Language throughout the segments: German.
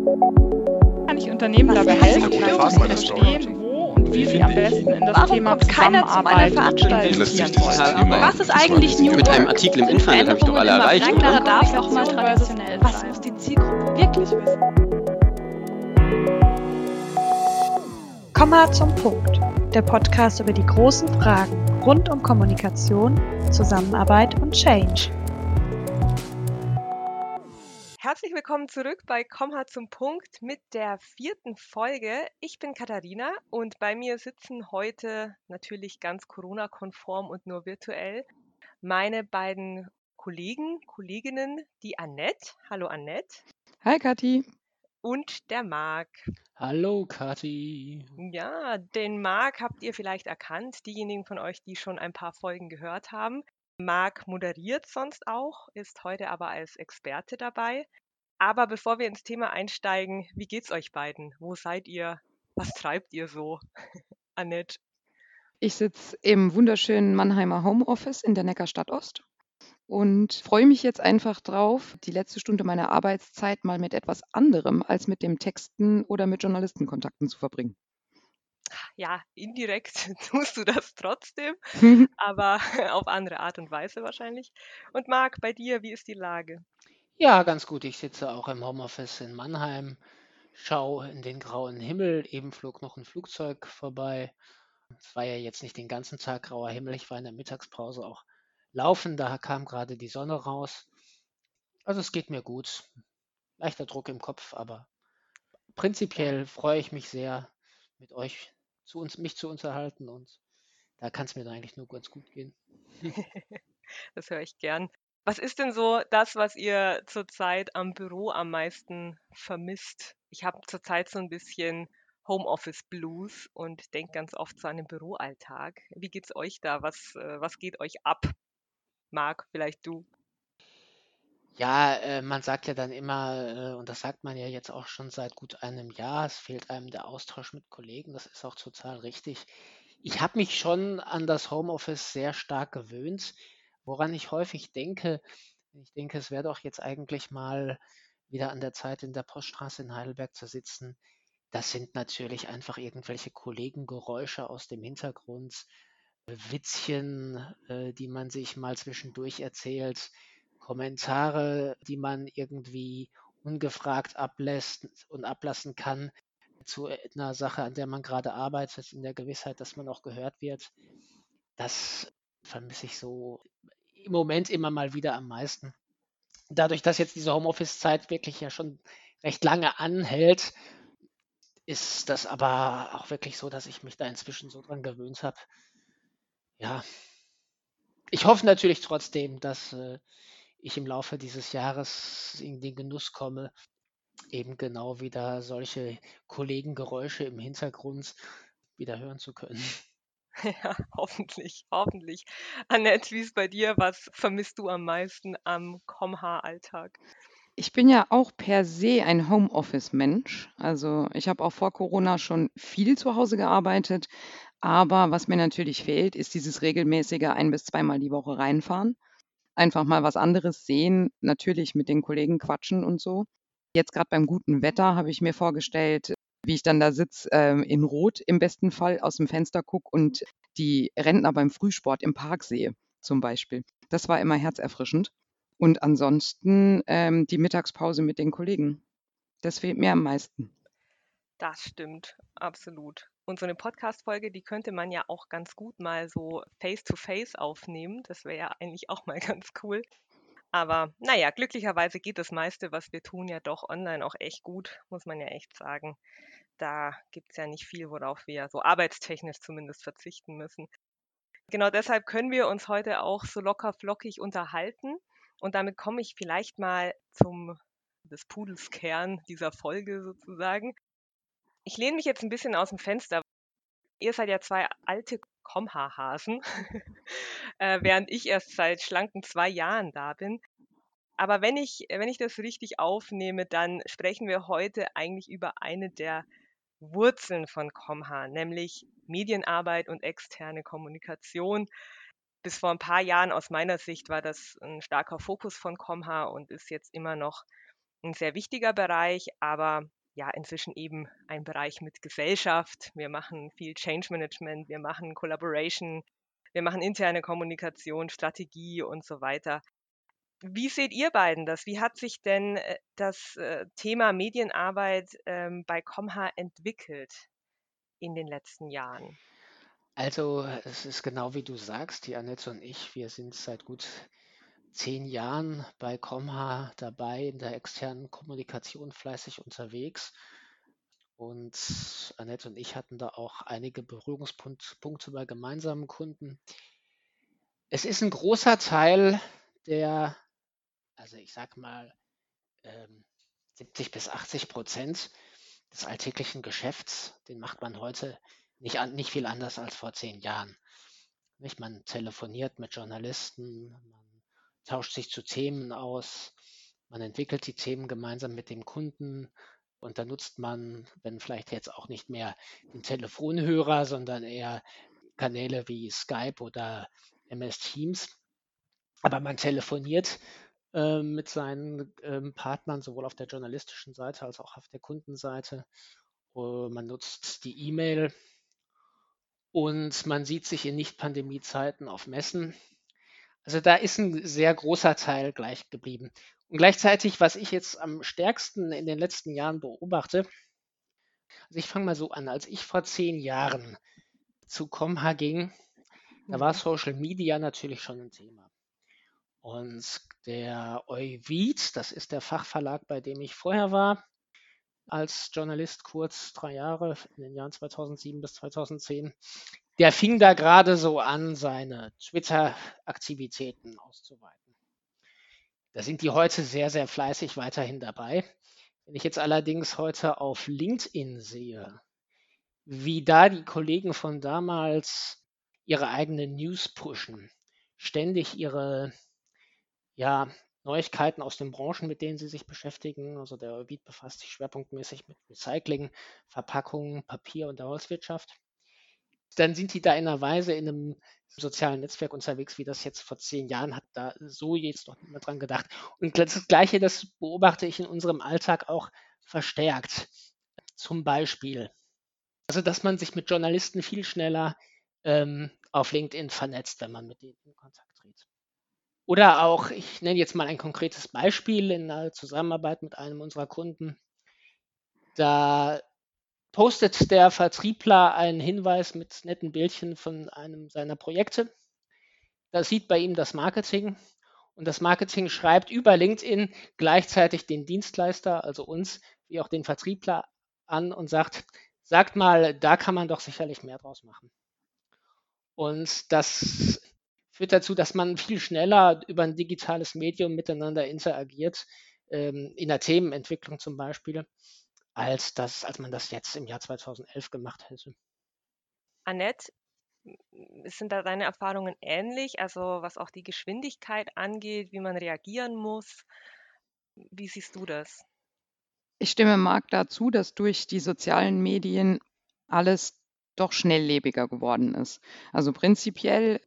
Kann ich Unternehmen dabei helfen, zu verstehen, wo und wie sie am besten in das Thema Zusammenarbeit investieren wollen? Was ist eigentlich New Work? Mit einem Artikel im Internet habe ich doch alle erreicht. Darf auch mal traditionell sein. Was muss die Zielgruppe wirklich wissen? Komma zum Punkt. Der Podcast über die großen Fragen rund um Kommunikation, Zusammenarbeit und Change. Herzlich willkommen zurück bei Comha zum Punkt mit der 4. Folge. Ich bin Katharina und bei mir sitzen heute natürlich ganz Corona-konform und nur virtuell meine beiden Kolleginnen, die Annette. Hallo Annette. Hi Kathi. Und der Marc. Hallo Kathi. Ja, den Marc habt ihr vielleicht erkannt, diejenigen von euch, die schon ein paar Folgen gehört haben. Marc moderiert sonst auch, ist heute aber als Experte dabei. Aber bevor wir ins Thema einsteigen, wie geht's euch beiden? Wo seid ihr? Was treibt ihr so? Annette? Ich sitze im wunderschönen Mannheimer Homeoffice in der Neckarstadt-Ost und freue mich jetzt einfach drauf, die letzte Stunde meiner Arbeitszeit mal mit etwas anderem als mit dem Texten oder mit Journalistenkontakten zu verbringen. Ja, indirekt tust du das trotzdem, aber auf andere Art und Weise wahrscheinlich. Und Marc, bei dir, wie ist die Lage? Ja, ganz gut. Ich sitze auch im Homeoffice in Mannheim, schaue in den grauen Himmel. Eben flog noch ein Flugzeug vorbei. Es war ja jetzt nicht den ganzen Tag grauer Himmel. Ich war in der Mittagspause auch laufen, da kam gerade die Sonne raus. Also es geht mir gut. Leichter Druck im Kopf, aber prinzipiell freue ich mich sehr, mit euch mich zu unterhalten, und da kann es mir eigentlich nur ganz gut gehen. Das höre ich gern. Was ist denn so das, was ihr zurzeit am Büro am meisten vermisst? Ich habe zurzeit so ein bisschen Homeoffice-Blues und denke ganz oft so an den Büroalltag. Wie geht's euch da? Was geht euch ab? Marc, vielleicht du? Ja, man sagt ja dann immer, und das sagt man ja jetzt auch schon seit gut einem Jahr, es fehlt einem der Austausch mit Kollegen, das ist auch total richtig. Ich habe mich schon an das Homeoffice sehr stark gewöhnt, woran ich häufig denke. Ich denke, es wäre doch jetzt eigentlich mal wieder an der Zeit, in der Poststraße in Heidelberg zu sitzen. Das sind natürlich einfach irgendwelche Kollegengeräusche aus dem Hintergrund, Witzchen, die man sich mal zwischendurch erzählt, Kommentare, die man irgendwie ungefragt ablassen kann zu einer Sache, an der man gerade arbeitet, in der Gewissheit, dass man auch gehört wird. Das vermisse ich so im Moment immer mal wieder am meisten. Dadurch, dass jetzt diese Homeoffice-Zeit wirklich ja schon recht lange anhält, ist das aber auch wirklich so, dass ich mich da inzwischen so dran gewöhnt habe. Ja, ich hoffe natürlich trotzdem, dass ich im Laufe dieses Jahres in den Genuss komme, eben genau wieder solche Kollegengeräusche im Hintergrund wieder hören zu können. Ja, hoffentlich. Annette, wie ist bei dir? Was vermisst du am meisten am Comha-Alltag? Ich bin ja auch per se ein Homeoffice-Mensch. Also ich habe auch vor Corona schon viel zu Hause gearbeitet. Aber was mir natürlich fehlt, ist dieses regelmäßige 1- bis 2-mal die Woche reinfahren. Einfach mal was anderes sehen, natürlich mit den Kollegen quatschen und so. Jetzt gerade beim guten Wetter habe ich mir vorgestellt, wie ich dann da sitze, in Rot im besten Fall aus dem Fenster gucke und die Rentner beim Frühsport im Park sehe zum Beispiel. Das war immer herzerfrischend. Und ansonsten die Mittagspause mit den Kollegen. Das fehlt mir am meisten. Das stimmt, absolut. Und so eine Podcast-Folge, die könnte man ja auch ganz gut mal so face-to-face aufnehmen. Das wäre ja eigentlich auch mal ganz cool. Aber naja, glücklicherweise geht das meiste, was wir tun, ja doch online auch echt gut, muss man ja echt sagen. Da gibt es ja nicht viel, worauf wir so arbeitstechnisch zumindest verzichten müssen. Genau deshalb können wir uns heute auch so locker flockig unterhalten. Und damit komme ich vielleicht mal zum des Pudels Kern dieser Folge sozusagen. Ich lehne mich jetzt ein bisschen aus dem Fenster. Ihr seid ja zwei alte Comha-Hasen, während ich erst seit schlanken 2 Jahren da bin. Aber wenn ich das richtig aufnehme, dann sprechen wir heute eigentlich über eine der Wurzeln von Comha, nämlich Medienarbeit und externe Kommunikation. Bis vor ein paar Jahren aus meiner Sicht war das ein starker Fokus von Comha und ist jetzt immer noch ein sehr wichtiger Bereich, aber ja, inzwischen eben ein Bereich mit Gesellschaft. Wir machen viel Change Management, wir machen Collaboration, wir machen interne Kommunikation, Strategie und so weiter. Wie seht ihr beiden das? Wie hat sich denn das Thema Medienarbeit bei Comha entwickelt in den letzten Jahren? Also es ist genau wie du sagst, die Annette und ich, wir sind seit gut 10 Jahren bei Comha dabei, in der externen Kommunikation fleißig unterwegs. Und Annette und ich hatten da auch einige Berührungspunkte bei gemeinsamen Kunden. Es ist ein großer Teil der, also ich sag mal 70 bis 80% des alltäglichen Geschäfts, den macht man heute nicht viel anders als vor 10 Jahren. Nicht? Man telefoniert mit Journalisten, man tauscht sich zu Themen aus, man entwickelt die Themen gemeinsam mit dem Kunden und dann nutzt man, wenn vielleicht jetzt auch nicht mehr den Telefonhörer, sondern eher Kanäle wie Skype oder MS Teams. Aber man telefoniert mit seinen Partnern, sowohl auf der journalistischen Seite als auch auf der Kundenseite. Man nutzt die E-Mail und man sieht sich in Nicht-Pandemie-Zeiten auf Messen. Also da ist ein sehr großer Teil gleich geblieben. Und gleichzeitig, was ich jetzt am stärksten in den letzten Jahren beobachte, also ich fange mal so an, als ich vor 10 Jahren zu Comha ging, da war Social Media natürlich schon ein Thema. Und der EUWID, das ist der Fachverlag, bei dem ich vorher war, als Journalist kurz 3 Jahre, in den Jahren 2007 bis 2010, der fing da gerade so an, seine Twitter-Aktivitäten auszuweiten. Da sind die heute sehr, sehr fleißig weiterhin dabei. Wenn ich jetzt allerdings heute auf LinkedIn sehe, wie da die Kollegen von damals ihre eigenen News pushen, ständig ihre Neuigkeiten aus den Branchen, mit denen sie sich beschäftigen. Also der EUWID befasst sich schwerpunktmäßig mit Recycling, Verpackungen, Papier und der Holzwirtschaft. Dann sind die da in einer Weise in einem sozialen Netzwerk unterwegs, wie das jetzt vor 10 Jahren hat, da so jetzt noch niemand dran gedacht. Und das Gleiche, das beobachte ich in unserem Alltag auch verstärkt. Zum Beispiel, also dass man sich mit Journalisten viel schneller auf LinkedIn vernetzt, wenn man mit denen in Kontakt tritt. Oder auch, ich nenne jetzt mal ein konkretes Beispiel in einer Zusammenarbeit mit einem unserer Kunden. Da postet der Vertriebler einen Hinweis mit netten Bildchen von einem seiner Projekte. Das sieht bei ihm das Marketing. Und das Marketing schreibt über LinkedIn gleichzeitig den Dienstleister, also uns, wie auch den Vertriebler an und sagt mal, da kann man doch sicherlich mehr draus machen. Und das führt dazu, dass man viel schneller über ein digitales Medium miteinander interagiert, in der Themenentwicklung zum Beispiel, als man das jetzt im Jahr 2011 gemacht hätte. Annette, sind da deine Erfahrungen ähnlich? Also was auch die Geschwindigkeit angeht, wie man reagieren muss, wie siehst du das? Ich stimme Marc dazu, dass durch die sozialen Medien alles doch schnelllebiger geworden ist. Also prinzipiell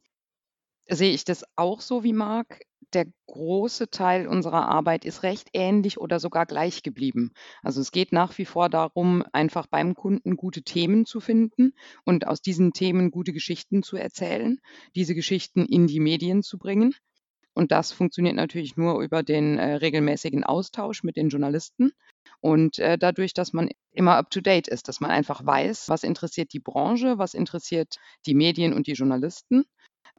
sehe ich das auch so wie Marc. Der große Teil unserer Arbeit ist recht ähnlich oder sogar gleich geblieben. Also es geht nach wie vor darum, einfach beim Kunden gute Themen zu finden und aus diesen Themen gute Geschichten zu erzählen, diese Geschichten in die Medien zu bringen. Und das funktioniert natürlich nur über den regelmäßigen Austausch mit den Journalisten. Und dadurch, dass man immer up-to-date ist, dass man einfach weiß, was interessiert die Branche, was interessiert die Medien und die Journalisten.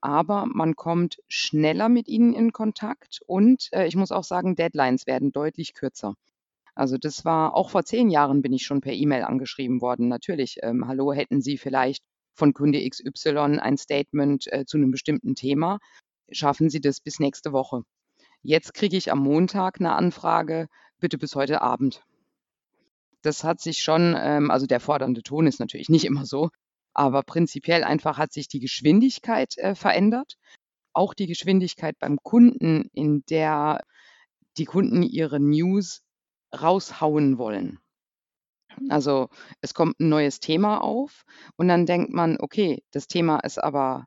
Aber man kommt schneller mit ihnen in Kontakt und ich muss auch sagen, Deadlines werden deutlich kürzer. Also das war, auch vor 10 Jahren bin ich schon per E-Mail angeschrieben worden. Natürlich, hallo, hätten Sie vielleicht von Kunde XY ein Statement zu einem bestimmten Thema? Schaffen Sie das bis nächste Woche? Jetzt kriege ich am Montag eine Anfrage, bitte bis heute Abend. Das hat sich schon, also der fordernde Ton ist natürlich nicht immer so, aber prinzipiell einfach hat sich die Geschwindigkeit verändert. Auch die Geschwindigkeit beim Kunden, in der die Kunden ihre News raushauen wollen. Also es kommt ein neues Thema auf und dann denkt man, okay, das Thema ist aber,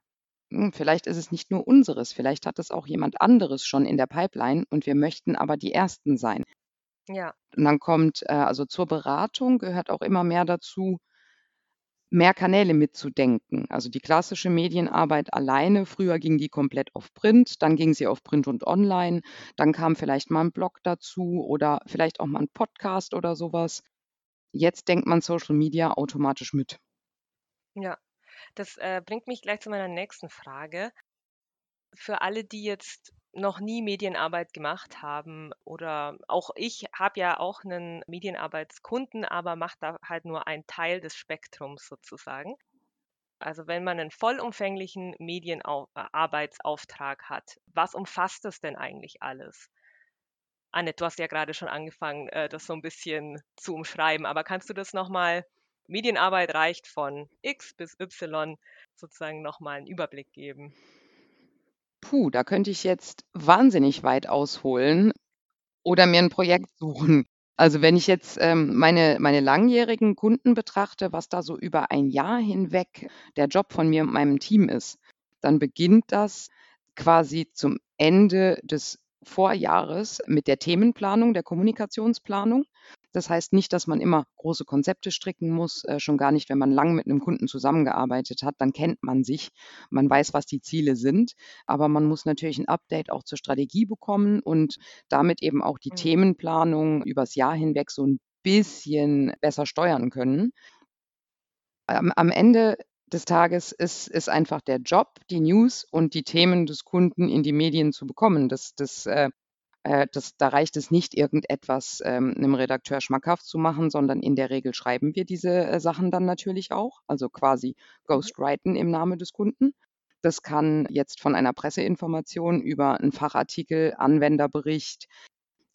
vielleicht ist es nicht nur unseres, vielleicht hat es auch jemand anderes schon in der Pipeline und wir möchten aber die Ersten sein. Ja. Man kommt, also zur Beratung gehört auch immer mehr dazu, mehr Kanäle mitzudenken. Also die klassische Medienarbeit alleine, früher ging die komplett auf Print, dann ging sie auf Print und Online, dann kam vielleicht mal ein Blog dazu oder vielleicht auch mal ein Podcast oder sowas. Jetzt denkt man Social Media automatisch mit. Ja, das bringt mich gleich zu meiner nächsten Frage. Für alle, die jetzt noch nie Medienarbeit gemacht haben oder auch ich habe ja auch einen Medienarbeitskunden, aber mache da halt nur einen Teil des Spektrums sozusagen. Also wenn man einen vollumfänglichen Medienarbeitsauftrag hat, was umfasst das denn eigentlich alles? Annette, du hast ja gerade schon angefangen, das so ein bisschen zu umschreiben, aber kannst du das nochmal, Medienarbeit reicht von X bis Y, sozusagen nochmal einen Überblick geben? Puh, da könnte ich jetzt wahnsinnig weit ausholen oder mir ein Projekt suchen. Also wenn ich jetzt meine langjährigen Kunden betrachte, was da so über ein Jahr hinweg der Job von mir und meinem Team ist, dann beginnt das quasi zum Ende des Vorjahres mit der Themenplanung, der Kommunikationsplanung. Das heißt nicht, dass man immer große Konzepte stricken muss, schon gar nicht, wenn man lang mit einem Kunden zusammengearbeitet hat, dann kennt man sich, man weiß, was die Ziele sind, aber man muss natürlich ein Update auch zur Strategie bekommen und damit eben auch die Themenplanung übers Jahr hinweg so ein bisschen besser steuern können. Am Ende des Tages ist einfach der Job, die News und die Themen des Kunden in die Medien zu bekommen. Da reicht es nicht, irgendetwas einem Redakteur schmackhaft zu machen, sondern in der Regel schreiben wir diese Sachen dann natürlich auch, also quasi Ghostwriten im Namen des Kunden. Das kann jetzt von einer Presseinformation über einen Fachartikel, Anwenderbericht,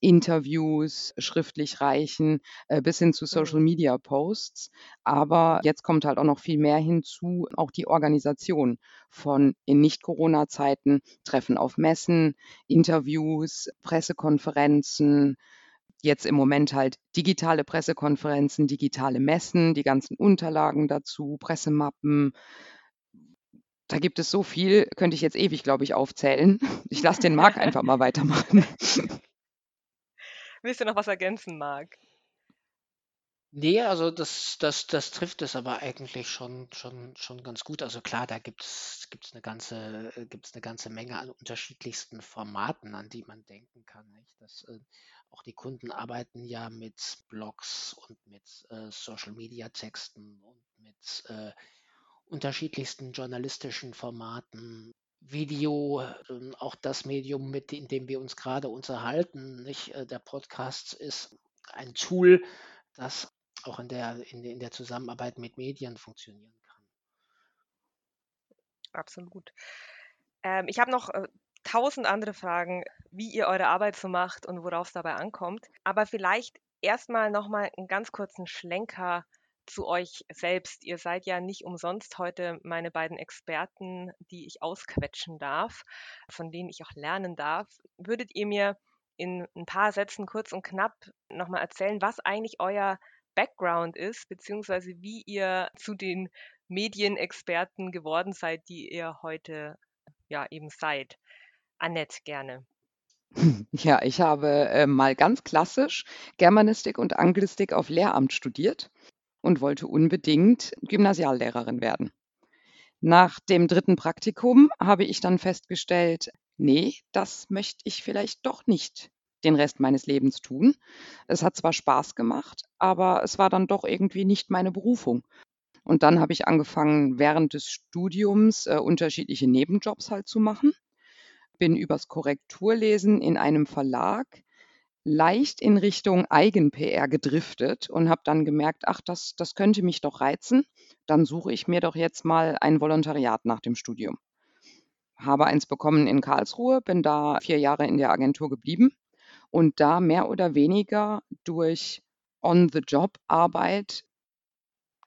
Interviews schriftlich reichen, bis hin zu Social-Media-Posts. Aber jetzt kommt halt auch noch viel mehr hinzu, auch die Organisation von in Nicht-Corona-Zeiten, Treffen auf Messen, Interviews, Pressekonferenzen, jetzt im Moment halt digitale Pressekonferenzen, digitale Messen, die ganzen Unterlagen dazu, Pressemappen. Da gibt es so viel, könnte ich jetzt ewig, glaube ich, aufzählen. Ich lasse den Marc einfach mal weitermachen. Willst du noch was ergänzen, Marc? Nee, also das trifft es aber eigentlich schon ganz gut. Also klar, da gibt's eine ganze Menge an unterschiedlichsten Formaten, an die man denken kann. Nicht? Das, auch die Kunden arbeiten ja mit Blogs und mit Social-Media-Texten und mit unterschiedlichsten journalistischen Formaten. Video, auch das Medium, in dem wir uns gerade unterhalten, nicht? Der Podcast ist ein Tool, das auch in der Zusammenarbeit mit Medien funktionieren kann. Absolut. Ich habe noch 1000 andere Fragen, wie ihr eure Arbeit so macht und worauf es dabei ankommt. Aber vielleicht erstmal nochmal einen ganz kurzen Schlenker zu euch selbst. Ihr seid ja nicht umsonst heute meine beiden Experten, die ich ausquetschen darf, von denen ich auch lernen darf. Würdet ihr mir in ein paar Sätzen kurz und knapp nochmal erzählen, was eigentlich euer Background ist, beziehungsweise wie ihr zu den Medienexperten geworden seid, die ihr heute ja eben seid? Annette, gerne. Ja, ich habe mal ganz klassisch Germanistik und Anglistik auf Lehramt studiert und wollte unbedingt Gymnasiallehrerin werden. Nach dem 3. Praktikum habe ich dann festgestellt, nee, das möchte ich vielleicht doch nicht den Rest meines Lebens tun. Es hat zwar Spaß gemacht, aber es war dann doch irgendwie nicht meine Berufung. Und dann habe ich angefangen, während des Studiums unterschiedliche Nebenjobs halt zu machen. Bin übers Korrekturlesen in einem Verlag leicht in Richtung Eigen-PR gedriftet und habe dann gemerkt, ach, das könnte mich doch reizen, dann suche ich mir doch jetzt mal ein Volontariat nach dem Studium. Habe eins bekommen in Karlsruhe, bin da 4 Jahre in der Agentur geblieben und da mehr oder weniger durch On-the-Job-Arbeit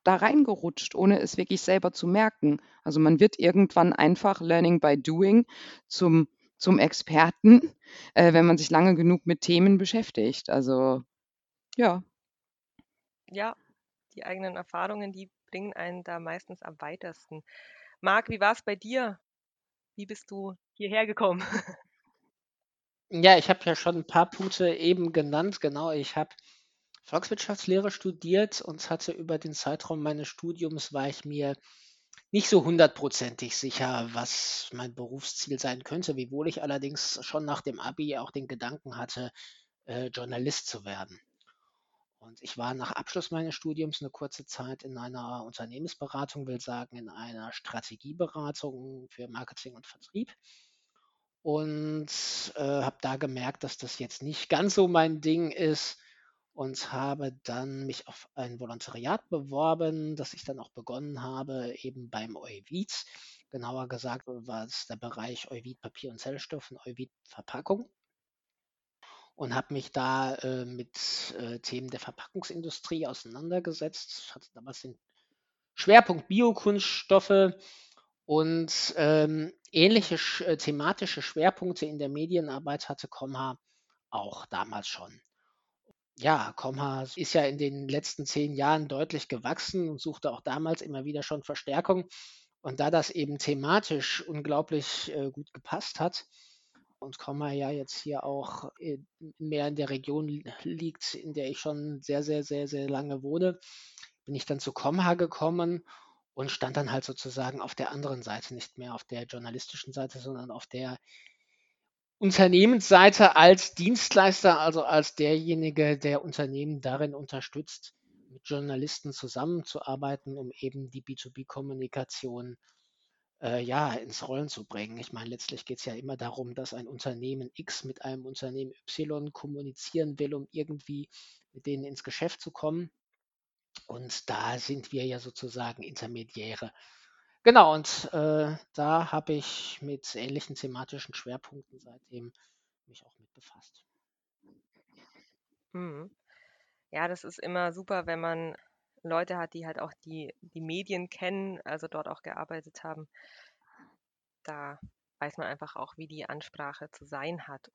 da reingerutscht, ohne es wirklich selber zu merken. Also man wird irgendwann einfach Learning by Doing zum Experten, wenn man sich lange genug mit Themen beschäftigt. Also, ja. Ja, die eigenen Erfahrungen, die bringen einen da meistens am weitesten. Marc, wie war es bei dir? Wie bist du hierher gekommen? Ja, ich habe ja schon ein paar Punkte eben genannt. Genau, ich habe Volkswirtschaftslehre studiert und hatte über den Zeitraum meines Studiums, war ich mir nicht so 100%ig sicher, was mein Berufsziel sein könnte, wiewohl ich allerdings schon nach dem Abi auch den Gedanken hatte, Journalist zu werden. Und ich war nach Abschluss meines Studiums eine kurze Zeit in einer Unternehmensberatung, will sagen in einer Strategieberatung für Marketing und Vertrieb. Und habe da gemerkt, dass das jetzt nicht ganz so mein Ding ist und habe dann mich auf ein Volontariat beworben, das ich dann auch begonnen habe, eben beim EUWID. Genauer gesagt war es der Bereich EUWID Papier und Zellstoff und EUWID Verpackung. Und habe mich da mit Themen der Verpackungsindustrie auseinandergesetzt. Ich hatte damals den Schwerpunkt Biokunststoffe und ähnliche thematische Schwerpunkte in der Medienarbeit hatte Comha auch damals schon. Ja, Comha ist ja in den letzten 10 Jahren deutlich gewachsen und suchte auch damals immer wieder schon Verstärkung. Und da das eben thematisch unglaublich gut gepasst hat, und Comha ja jetzt hier auch mehr in der Region liegt, in der ich schon sehr, sehr, sehr, sehr lange wohne, bin ich dann zu Comha gekommen und stand dann halt sozusagen auf der anderen Seite, nicht mehr auf der journalistischen Seite, sondern auf der Unternehmensseite als Dienstleister, also als derjenige, der Unternehmen darin unterstützt, mit Journalisten zusammenzuarbeiten, um eben die B2B-Kommunikation ins Rollen zu bringen. Ich meine, letztlich geht es ja immer darum, dass ein Unternehmen X mit einem Unternehmen Y kommunizieren will, um irgendwie mit denen ins Geschäft zu kommen. Und da sind wir ja sozusagen Intermediäre. Genau, und da habe ich mit ähnlichen thematischen Schwerpunkten seitdem mich auch mit befasst. Ja, das ist immer super, wenn man Leute hat, die halt auch die Medien kennen, also dort auch gearbeitet haben. Da weiß man einfach auch, wie die Ansprache zu sein hat.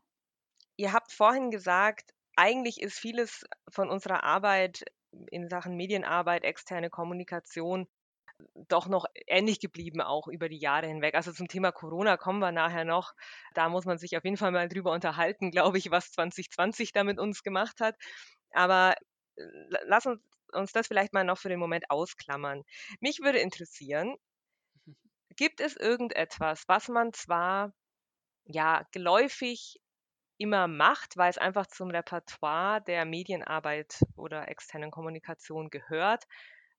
Ihr habt vorhin gesagt, eigentlich ist vieles von unserer Arbeit in Sachen Medienarbeit, externe Kommunikation doch noch ähnlich geblieben, auch über die Jahre hinweg. Also zum Thema Corona kommen wir nachher noch. Da muss man sich auf jeden Fall mal drüber unterhalten, glaube ich, was 2020 da mit uns gemacht hat. Aber lass uns das vielleicht mal noch für den Moment ausklammern. Mich würde interessieren, gibt es irgendetwas, was man zwar ja geläufig immer macht, weil es einfach zum Repertoire der Medienarbeit oder externen Kommunikation gehört,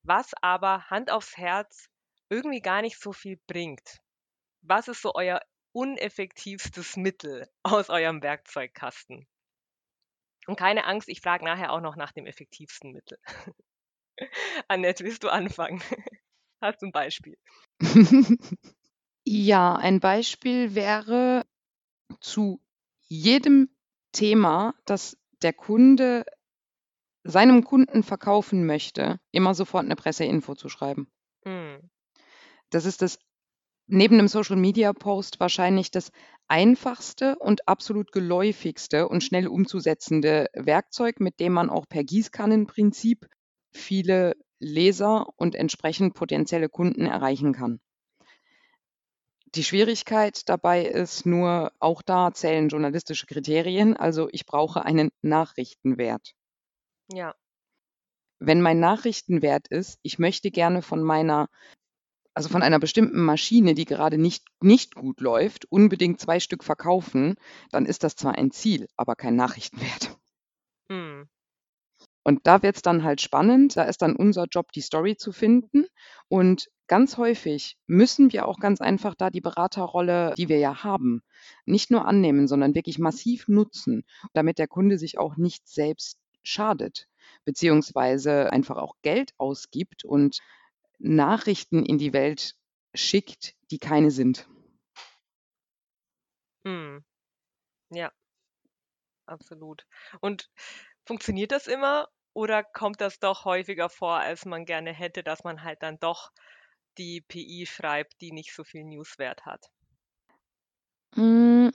was aber Hand aufs Herz irgendwie gar nicht so viel bringt? Was ist so euer uneffektivstes Mittel aus eurem Werkzeugkasten? Und keine Angst, ich frage nachher auch noch nach dem effektivsten Mittel. Annette, willst du anfangen? Hast du ein Beispiel? Ja, ein Beispiel wäre, zu jedem Thema, das der Kunde seinem Kunden verkaufen möchte, immer sofort eine Presseinfo zu schreiben. Das ist das neben einem Social-Media-Post wahrscheinlich das einfachste und absolut geläufigste und schnell umzusetzende Werkzeug, mit dem man auch per Gießkannenprinzip viele Leser und entsprechend potenzielle Kunden erreichen kann. Die Schwierigkeit dabei ist nur, auch da zählen journalistische Kriterien, also ich brauche einen Nachrichtenwert. Ja. Wenn mein Nachrichtenwert ist, ich möchte gerne von einer bestimmten Maschine, die gerade nicht gut läuft, unbedingt 2 Stück verkaufen, dann ist das zwar ein Ziel, aber kein Nachrichtenwert. Und da wird es dann halt spannend, da ist dann unser Job, die Story zu finden. Und ganz häufig müssen wir auch ganz einfach da die Beraterrolle, die wir ja haben, nicht nur annehmen, sondern wirklich massiv nutzen, damit der Kunde sich auch nicht selbst schadet, beziehungsweise einfach auch Geld ausgibt und Nachrichten in die Welt schickt, die keine sind. Ja, absolut. Und funktioniert das immer oder kommt das doch häufiger vor, als man gerne hätte, dass man halt dann doch die PI schreibt, die nicht so viel Newswert hat?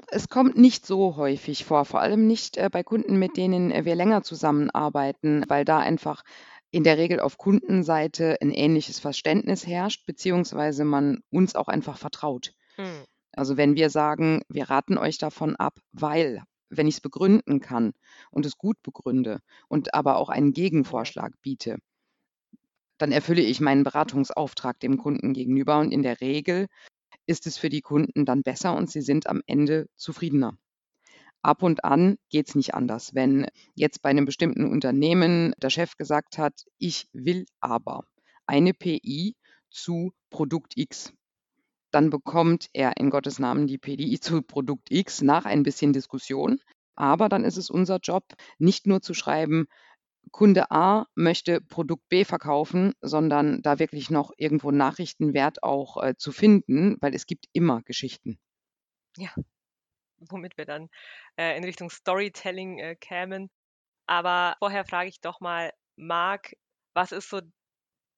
Es kommt nicht so häufig vor, vor allem nicht bei Kunden, mit denen wir länger zusammenarbeiten, weil da einfach in der Regel auf Kundenseite ein ähnliches Verständnis herrscht, beziehungsweise man uns auch einfach vertraut. Also wenn wir sagen, wir raten euch davon ab, weil wenn ich es begründen kann und es gut begründe und aber auch einen Gegenvorschlag biete, dann erfülle ich meinen Beratungsauftrag dem Kunden gegenüber und in der Regel ist es für die Kunden dann besser und sie sind am Ende zufriedener. Ab und an geht es nicht anders. Wenn jetzt bei einem bestimmten Unternehmen der Chef gesagt hat, ich will aber eine PI zu Produkt X, dann bekommt er in Gottes Namen die PI zu Produkt X nach ein bisschen Diskussion. Aber dann ist es unser Job, nicht nur zu schreiben, Kunde A möchte Produkt B verkaufen, sondern da wirklich noch irgendwo Nachrichtenwert auch zu finden, weil es gibt immer Geschichten. Ja, womit wir dann in Richtung Storytelling kämen. Aber vorher frage ich doch mal, Marc, was ist so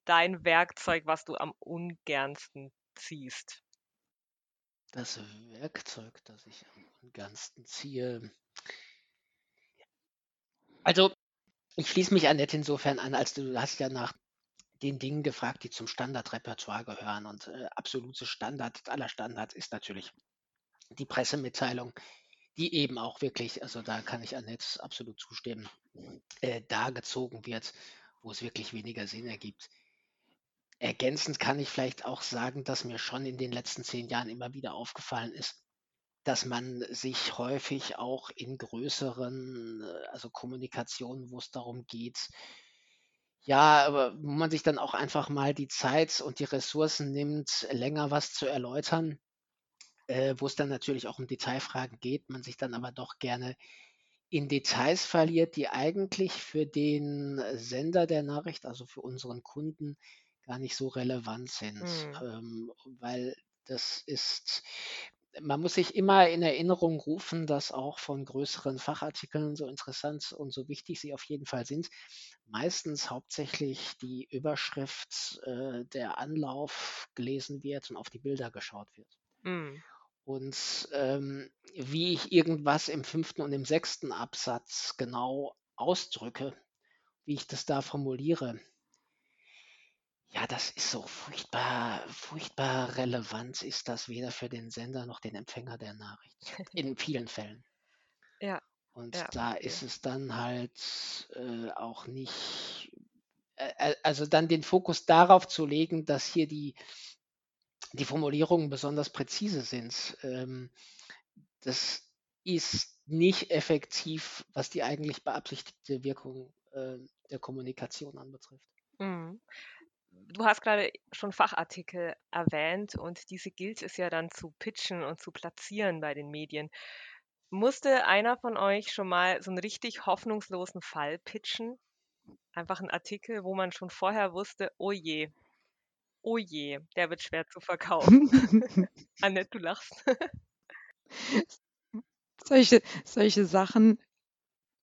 dein Werkzeug, was du am ungernsten ziehst? Das Werkzeug, das ich am ungernsten ziehe. Also, ich schließe mich, Annette, insofern an, als du hast ja nach den Dingen gefragt, die zum Standardrepertoire gehören. Und absolute Standard aller Standards ist natürlich die Pressemitteilung, die eben auch wirklich, also da kann ich Annette absolut zustimmen, da gezogen wird, wo es wirklich weniger Sinn ergibt. Ergänzend kann ich vielleicht auch sagen, dass mir schon in den letzten 10 Jahren immer wieder aufgefallen ist, dass man sich häufig auch in größeren, also Kommunikationen, wo es darum geht, ja, aber wo man sich dann auch einfach mal die Zeit und die Ressourcen nimmt, länger was zu erläutern, wo es dann natürlich auch um Detailfragen geht, man sich dann aber doch gerne in Details verliert, die eigentlich für den Sender der Nachricht, also für unseren Kunden, gar nicht so relevant sind. Weil das ist, man muss sich immer in Erinnerung rufen, dass auch von größeren Fachartikeln, so interessant und so wichtig sie auf jeden Fall sind, meistens hauptsächlich die Überschrift, der Anlauf gelesen wird und auf die Bilder geschaut wird. Und wie ich irgendwas im 5. und im 6. Absatz genau ausdrücke, wie ich das da formuliere, ja, das ist so furchtbar, furchtbar relevant ist das weder für den Sender noch den Empfänger der Nachricht, in vielen Fällen. Ja. Und ja, da ist es dann halt auch nicht, also dann den Fokus darauf zu legen, dass hier die Formulierungen besonders präzise sind, das ist nicht effektiv, was die eigentlich beabsichtigte Wirkung der Kommunikation anbetrifft. Du hast gerade schon Fachartikel erwähnt und diese gilt es ja dann zu pitchen und zu platzieren bei den Medien. Musste einer von euch schon mal so einen richtig hoffnungslosen Fall pitchen? Einfach einen Artikel, wo man schon vorher wusste, oh je, der wird schwer zu verkaufen. Annette, du lachst. Solche Sachen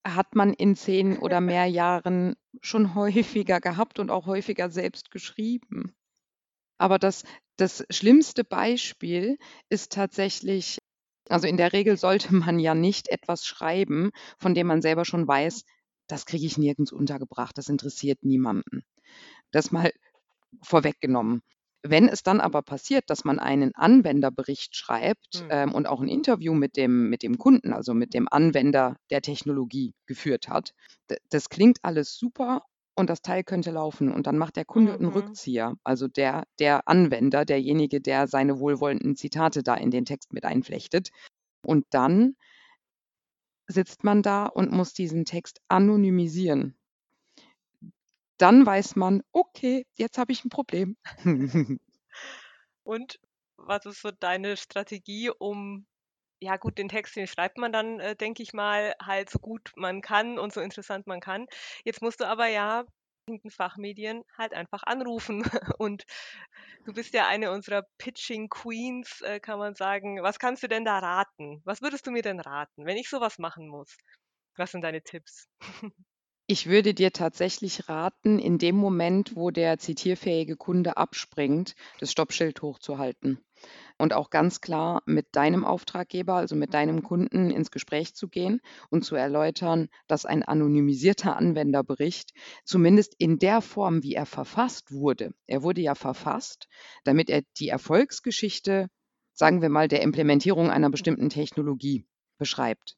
hat man in 10 oder mehr Jahren schon häufiger gehabt und auch häufiger selbst geschrieben. Aber das schlimmste Beispiel ist tatsächlich, also in der Regel sollte man ja nicht etwas schreiben, von dem man selber schon weiß, das kriege ich nirgends untergebracht, das interessiert niemanden. Das mal vorweggenommen. Wenn es dann aber passiert, dass man einen Anwenderbericht schreibt und auch ein Interview mit dem Kunden, also mit dem Anwender der Technologie geführt hat, das klingt alles super und das Teil könnte laufen und dann macht der Kunde einen Rückzieher, also der Anwender, derjenige, der seine wohlwollenden Zitate da in den Text mit einflechtet und dann sitzt man da und muss diesen Text anonymisieren. Dann weiß man, okay, jetzt habe ich ein Problem. Und was ist so deine Strategie, um, ja gut, den Text, den schreibt man dann, denke ich mal, halt so gut man kann und so interessant man kann. Jetzt musst du aber ja in den Fachmedien halt einfach anrufen. Und du bist ja eine unserer Pitching Queens, kann man sagen. Was kannst du denn da raten? Was würdest du mir denn raten, wenn ich sowas machen muss? Was sind deine Tipps? Ich würde dir tatsächlich raten, in dem Moment, wo der zitierfähige Kunde abspringt, das Stoppschild hochzuhalten und auch ganz klar mit deinem Auftraggeber, also mit deinem Kunden ins Gespräch zu gehen und zu erläutern, dass ein anonymisierter Anwenderbericht zumindest in der Form, wie er verfasst wurde, er wurde ja verfasst, damit er die Erfolgsgeschichte, sagen wir mal, der Implementierung einer bestimmten Technologie beschreibt.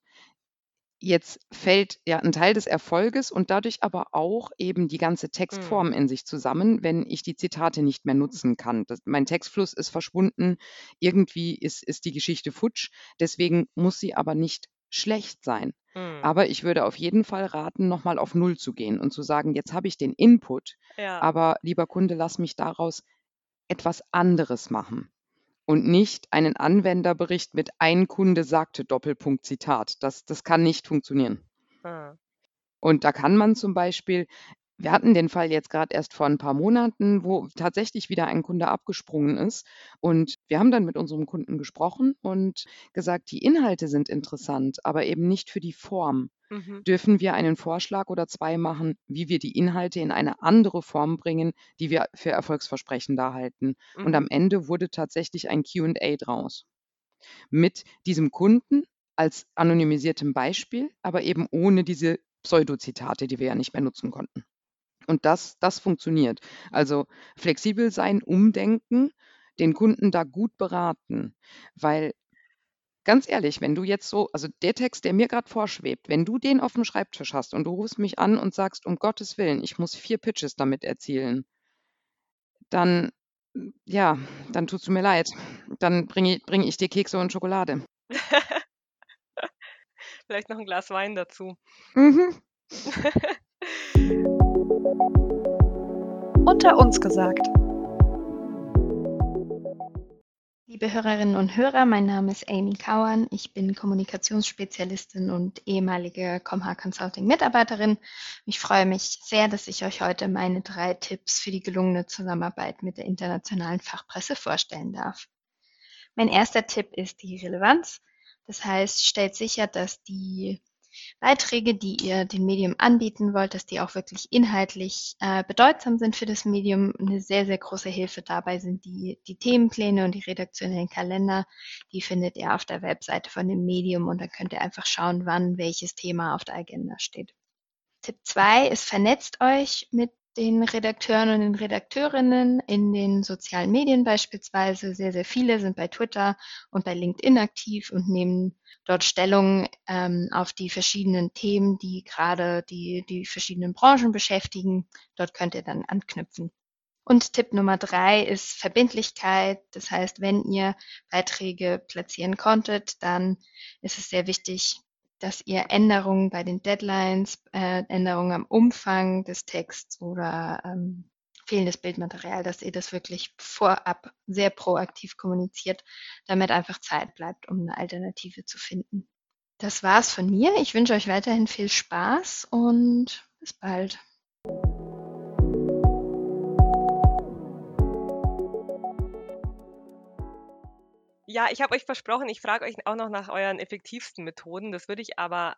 Jetzt fällt ja ein Teil des Erfolges und dadurch aber auch eben die ganze Textform in sich zusammen, wenn ich die Zitate nicht mehr nutzen kann. Mein Textfluss ist verschwunden, irgendwie ist die Geschichte futsch, deswegen muss sie aber nicht schlecht sein. Aber ich würde auf jeden Fall raten, nochmal auf Null zu gehen und zu sagen, jetzt habe ich den Input, aber lieber Kunde, lass mich daraus etwas anderes machen. Und nicht einen Anwenderbericht mit ein Kunde sagte Doppelpunkt Zitat. Das kann nicht funktionieren. Und da kann man zum Beispiel, wir hatten den Fall jetzt gerade erst vor ein paar Monaten, wo tatsächlich wieder ein Kunde abgesprungen ist. Und wir haben dann mit unserem Kunden gesprochen und gesagt, die Inhalte sind interessant, aber eben nicht für die Form. Dürfen wir einen Vorschlag oder zwei machen, wie wir die Inhalte in eine andere Form bringen, die wir für erfolgsversprechend halten. Und am Ende wurde tatsächlich ein Q&A draus. Mit diesem Kunden als anonymisiertem Beispiel, aber eben ohne diese Pseudozitate, die wir ja nicht mehr nutzen konnten. Und das funktioniert. Also flexibel sein, umdenken, den Kunden da gut beraten, weil ganz ehrlich, wenn du jetzt so, also der Text, der mir gerade vorschwebt, wenn du den auf dem Schreibtisch hast und du rufst mich an und sagst, um Gottes Willen, ich muss 4 Pitches damit erzielen, dann, ja, dann tut's mir leid. Dann bring ich dir Kekse und Schokolade. Vielleicht noch ein Glas Wein dazu. Unter uns gesagt. Liebe Hörerinnen und Hörer, mein Name ist Amy Kauern. Ich bin Kommunikationsspezialistin und ehemalige Comha Consulting Mitarbeiterin. Ich freue mich sehr, dass ich euch heute meine 3 Tipps für die gelungene Zusammenarbeit mit der internationalen Fachpresse vorstellen darf. Mein erster Tipp ist die Relevanz. Das heißt, stellt sicher, dass die Beiträge, die ihr dem Medium anbieten wollt, dass die auch wirklich inhaltlich bedeutsam sind für das Medium. Eine sehr, sehr große Hilfe dabei sind die Themenpläne und die redaktionellen Kalender. Die findet ihr auf der Webseite von dem Medium und dann könnt ihr einfach schauen, wann welches Thema auf der Agenda steht. Tipp 2 ist, vernetzt euch mit den Redakteuren und den Redakteurinnen in den sozialen Medien beispielsweise. Sehr, sehr viele sind bei Twitter und bei LinkedIn aktiv und nehmen dort Stellung auf die verschiedenen Themen, die gerade die verschiedenen Branchen beschäftigen. Dort könnt ihr dann anknüpfen. Und Tipp Nummer 3 ist Verbindlichkeit. Das heißt, wenn ihr Beiträge platzieren konntet, dann ist es sehr wichtig, dass ihr Änderungen bei den Deadlines, Änderungen am Umfang des Texts oder fehlendes Bildmaterial, dass ihr das wirklich vorab sehr proaktiv kommuniziert, damit einfach Zeit bleibt, um eine Alternative zu finden. Das war's von mir. Ich wünsche euch weiterhin viel Spaß und bis bald. Ja, ich habe euch versprochen, ich frage euch auch noch nach euren effektivsten Methoden. Das würde ich aber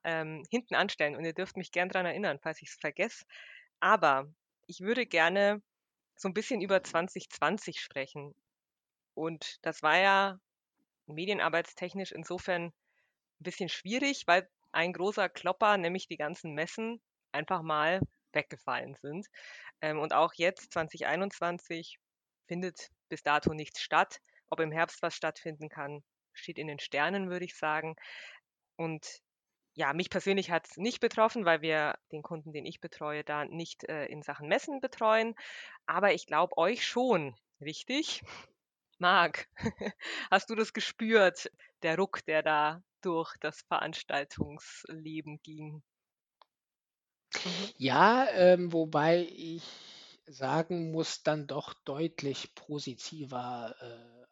hinten anstellen und ihr dürft mich gern daran erinnern, falls ich es vergesse. Aber ich würde gerne so ein bisschen über 2020 sprechen. Und das war ja medienarbeitstechnisch insofern ein bisschen schwierig, weil ein großer Klopper, nämlich die ganzen Messen, einfach mal weggefallen sind. Und auch jetzt, 2021, findet bis dato nichts statt. Ob im Herbst was stattfinden kann, steht in den Sternen, würde ich sagen. Und ja, mich persönlich hat es nicht betroffen, weil wir den Kunden, den ich betreue, da nicht in Sachen Messen betreuen. Aber ich glaube, euch schon, richtig? Marc, hast du das gespürt, der Ruck, der da durch das Veranstaltungsleben ging? Ja, wobei ich sagen muss, dann doch deutlich positiver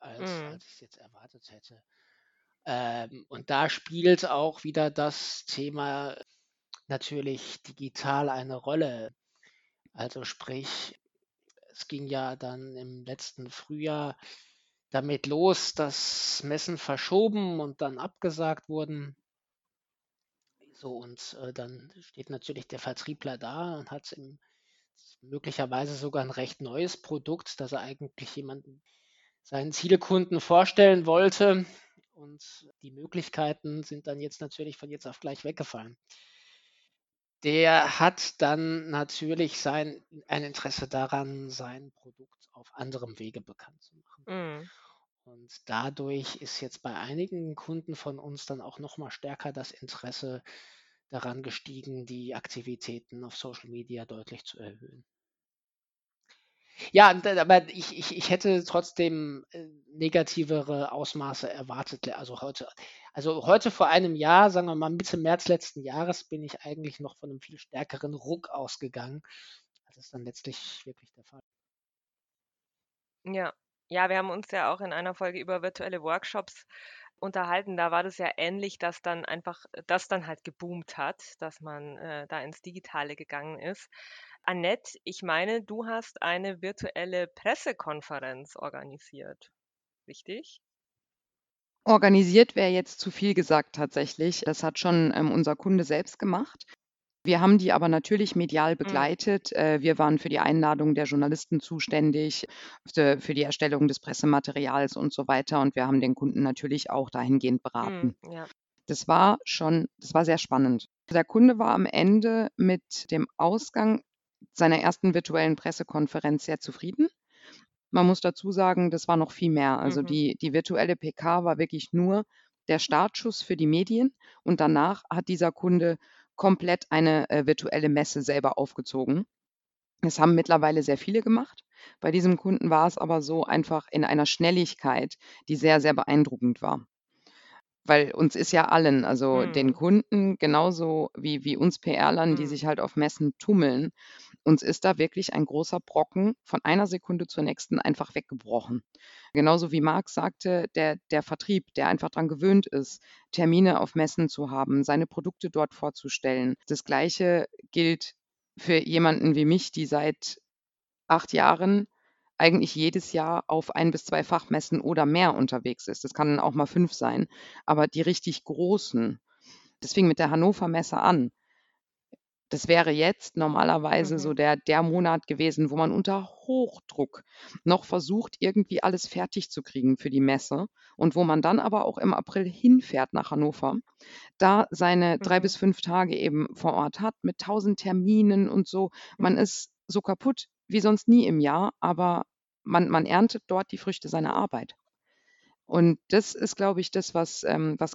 als ich es jetzt erwartet hätte. Und da spielt auch wieder das Thema natürlich digital eine Rolle. Also sprich, es ging ja dann im letzten Frühjahr damit los, dass Messen verschoben und dann abgesagt wurden. So, und dann steht natürlich der Vertriebler da und hat möglicherweise sogar ein recht neues Produkt, das er eigentlich jemanden, seinen Zielkunden vorstellen wollte. Und die Möglichkeiten sind dann jetzt natürlich von jetzt auf gleich weggefallen. Der hat dann natürlich ein Interesse daran, sein Produkt auf anderem Wege bekannt zu machen. Und dadurch ist jetzt bei einigen Kunden von uns dann auch nochmal stärker das Interesse daran gestiegen, die Aktivitäten auf Social Media deutlich zu erhöhen. Ja, aber ich hätte trotzdem negativere Ausmaße erwartet. Also heute vor einem Jahr, sagen wir mal Mitte März letzten Jahres, bin ich eigentlich noch von einem viel stärkeren Ruck ausgegangen, als es dann letztlich wirklich der Fall war. Ja, wir haben uns ja auch in einer Folge über virtuelle Workshops unterhalten. Da war das ja ähnlich, dass dann einfach das dann halt geboomt hat, dass man da ins Digitale gegangen ist. Annette, ich meine, du hast eine virtuelle Pressekonferenz organisiert, richtig? Organisiert wäre jetzt zu viel gesagt tatsächlich. Das hat schon unser Kunde selbst gemacht. Wir haben die aber natürlich medial begleitet. Wir waren für die Einladung der Journalisten zuständig, für die Erstellung des Pressematerials und so weiter. Und wir haben den Kunden natürlich auch dahingehend beraten. Ja. Das war sehr spannend. Der Kunde war am Ende mit dem Ausgang seiner ersten virtuellen Pressekonferenz sehr zufrieden. Man muss dazu sagen, das war noch viel mehr. Also die virtuelle PK war wirklich nur der Startschuss für die Medien und danach hat dieser Kunde komplett eine virtuelle Messe selber aufgezogen. Das haben mittlerweile sehr viele gemacht. Bei diesem Kunden war es aber so einfach in einer Schnelligkeit, die sehr, sehr beeindruckend war. Weil uns ist ja allen, also den Kunden genauso wie uns PRlern, die sich halt auf Messen tummeln, uns ist da wirklich ein großer Brocken von einer Sekunde zur nächsten einfach weggebrochen. Genauso wie Marc sagte, der Vertrieb, der einfach daran gewöhnt ist, Termine auf Messen zu haben, seine Produkte dort vorzustellen. Das Gleiche gilt für jemanden wie mich, die seit 8 Jahren eigentlich jedes Jahr auf 1 bis 2 Fachmessen oder mehr unterwegs ist. Das kann auch mal 5 sein, aber die richtig großen. Das fing mit der Hannover-Messe an. Das wäre jetzt normalerweise so der Monat gewesen, wo man unter Hochdruck noch versucht, irgendwie alles fertig zu kriegen für die Messe und wo man dann aber auch im April hinfährt nach Hannover, da seine 3 bis 5 Tage eben vor Ort hat mit 1000 Terminen und so. Man ist so kaputt wie sonst nie im Jahr, aber man erntet dort die Früchte seiner Arbeit. Und das ist, glaube ich, das, was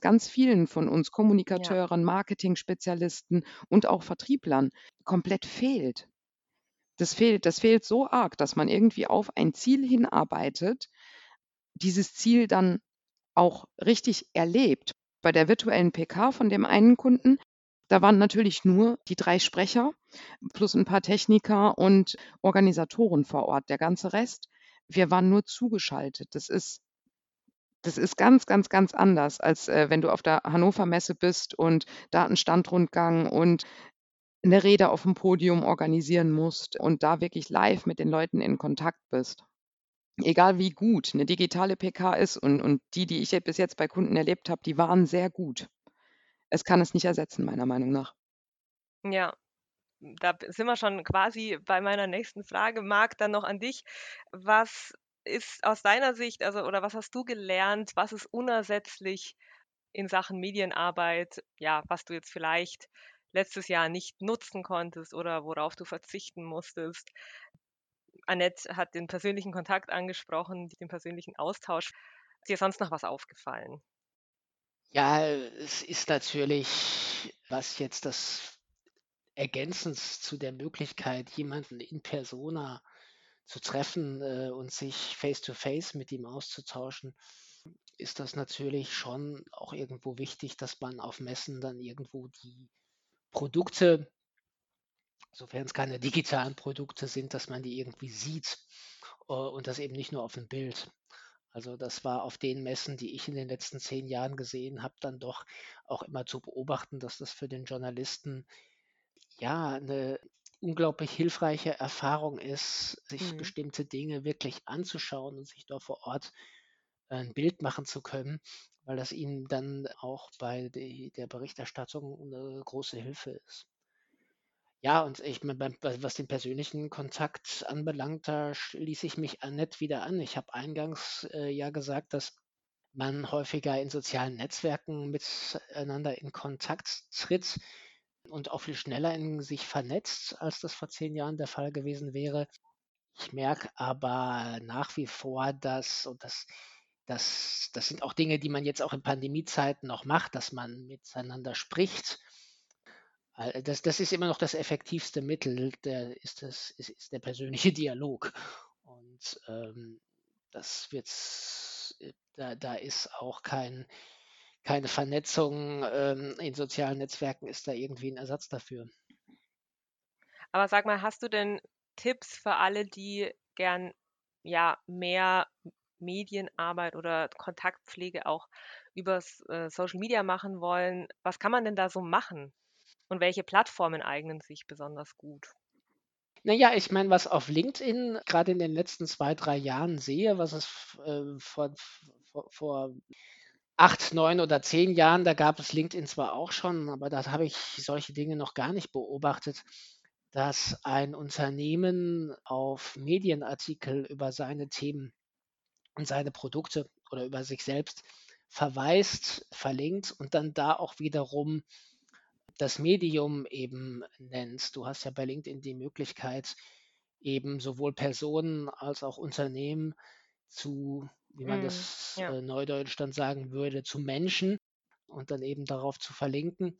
ganz vielen von uns Kommunikateuren, Marketing-Spezialisten und auch Vertrieblern komplett fehlt. Das fehlt so arg, dass man irgendwie auf ein Ziel hinarbeitet, dieses Ziel dann auch richtig erlebt. Bei der virtuellen PK von dem einen Kunden, da waren natürlich nur die 3 Sprecher plus ein paar Techniker und Organisatoren vor Ort. Der ganze Rest, wir waren nur zugeschaltet. Das ist ganz, ganz, ganz anders, als wenn du auf der Hannover-Messe bist und da einen Standrundgang und eine Rede auf dem Podium organisieren musst und da wirklich live mit den Leuten in Kontakt bist. Egal wie gut eine digitale PK ist und die ich bis jetzt bei Kunden erlebt habe, die waren sehr gut. Es kann es nicht ersetzen, meiner Meinung nach. Ja, da sind wir schon quasi bei meiner nächsten Frage. Marc, dann noch an dich. Was ist aus deiner Sicht, oder was hast du gelernt, was ist unersetzlich in Sachen Medienarbeit, ja, was du jetzt vielleicht letztes Jahr nicht nutzen konntest oder worauf du verzichten musstest? Annette hat den persönlichen Kontakt angesprochen, den persönlichen Austausch. Ist dir sonst noch was aufgefallen? Ja, es ist natürlich, was jetzt das ergänzend zu der Möglichkeit, jemanden in persona zu treffen und sich face-to-face mit ihm auszutauschen, ist das natürlich schon auch irgendwo wichtig, dass man auf Messen dann irgendwo die Produkte, sofern es keine digitalen Produkte sind, dass man die irgendwie sieht und das eben nicht nur auf dem Bild. Also das war auf den Messen, die ich in den letzten 10 Jahren gesehen habe, dann doch auch immer zu beobachten, dass das für den Journalisten ja eine unglaublich hilfreiche Erfahrung ist, sich bestimmte Dinge wirklich anzuschauen und sich da vor Ort ein Bild machen zu können, weil das ihnen dann auch bei der Berichterstattung eine große Hilfe ist. Ja, und ich meine, was den persönlichen Kontakt anbelangt, da schließe ich mich Annette wieder an. Ich habe eingangs ja gesagt, dass man häufiger in sozialen Netzwerken miteinander in Kontakt tritt und auch viel schneller in sich vernetzt, als das vor 10 Jahren der Fall gewesen wäre. Ich merke aber nach wie vor, das sind auch Dinge, die man jetzt auch in Pandemiezeiten noch macht, dass man miteinander spricht, Das ist immer noch das effektivste Mittel, ist der persönliche Dialog. Und das wird's, da ist auch keine Vernetzung in sozialen Netzwerken, ist da irgendwie ein Ersatz dafür. Aber sag mal, hast du denn Tipps für alle, die gern ja mehr Medienarbeit oder Kontaktpflege auch übers Social Media machen wollen? Was kann man denn da so machen? Und welche Plattformen eignen sich besonders gut? Naja, ich meine, was auf LinkedIn gerade in den letzten 2, 3 Jahren sehe, was es vor 8, 9 oder 10 Jahren, da gab es LinkedIn zwar auch schon, aber da habe ich solche Dinge noch gar nicht beobachtet, dass ein Unternehmen auf Medienartikel über seine Themen und seine Produkte oder über sich selbst verweist, verlinkt und dann da auch wiederum das Medium eben nennst. Du hast ja bei LinkedIn die Möglichkeit, eben sowohl Personen als auch Unternehmen zu, wie man das neudeutsch dann sagen würde, zu Menschen und dann eben darauf zu verlinken,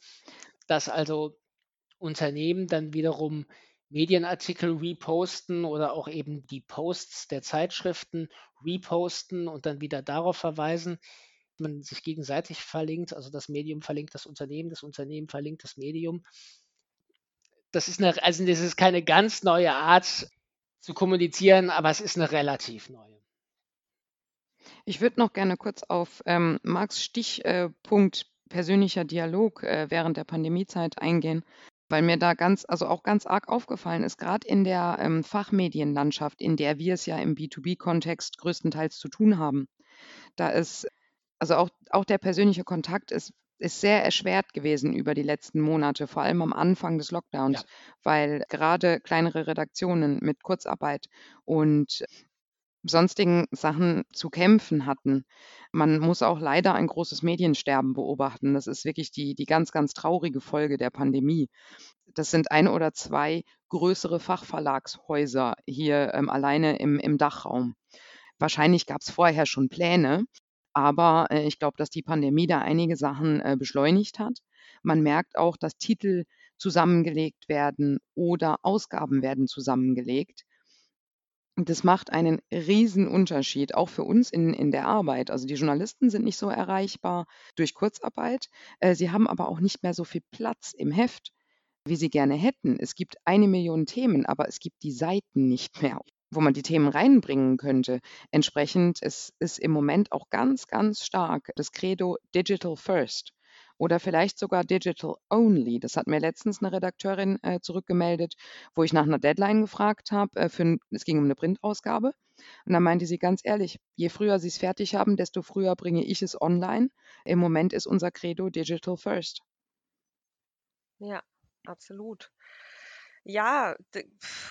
dass also Unternehmen dann wiederum Medienartikel reposten oder auch eben die Posts der Zeitschriften reposten und dann wieder darauf verweisen. Man sich gegenseitig verlinkt, also das Medium verlinkt das Unternehmen verlinkt das Medium. Das ist das ist keine ganz neue Art zu kommunizieren, aber es ist eine relativ neue. Ich würde noch gerne kurz auf Marcs Stichpunkt persönlicher Dialog während der Pandemiezeit eingehen, weil mir da ganz arg aufgefallen ist, gerade in der Fachmedienlandschaft, in der wir es ja im B2B-Kontext größtenteils zu tun haben. Da ist also auch der persönliche Kontakt ist sehr erschwert gewesen über die letzten Monate, vor allem am Anfang des Lockdowns, ja, weil gerade kleinere Redaktionen mit Kurzarbeit und sonstigen Sachen zu kämpfen hatten. Man muss auch leider ein großes Mediensterben beobachten. Das ist wirklich die ganz, ganz traurige Folge der Pandemie. Das sind 1 oder 2 größere Fachverlagshäuser hier alleine im Dachraum. Wahrscheinlich gab es vorher schon Pläne, aber ich glaube, dass die Pandemie da einige Sachen beschleunigt hat. Man merkt auch, dass Titel zusammengelegt werden oder Ausgaben werden zusammengelegt. Das macht einen riesen Unterschied, auch für uns in der Arbeit. Also die Journalisten sind nicht so erreichbar durch Kurzarbeit. Sie haben aber auch nicht mehr so viel Platz im Heft, wie sie gerne hätten. Es gibt 1 Million Themen, aber es gibt die Seiten nicht mehr, wo man die Themen reinbringen könnte. Entsprechend ist im Moment auch ganz, ganz stark das Credo Digital First oder vielleicht sogar Digital Only. Das hat mir letztens eine Redakteurin zurückgemeldet, wo ich nach einer Deadline gefragt habe. Es ging um eine Printausgabe. Und dann meinte sie ganz ehrlich, je früher sie es fertig haben, desto früher bringe ich es online. Im Moment ist unser Credo Digital First. Ja, absolut. Ja,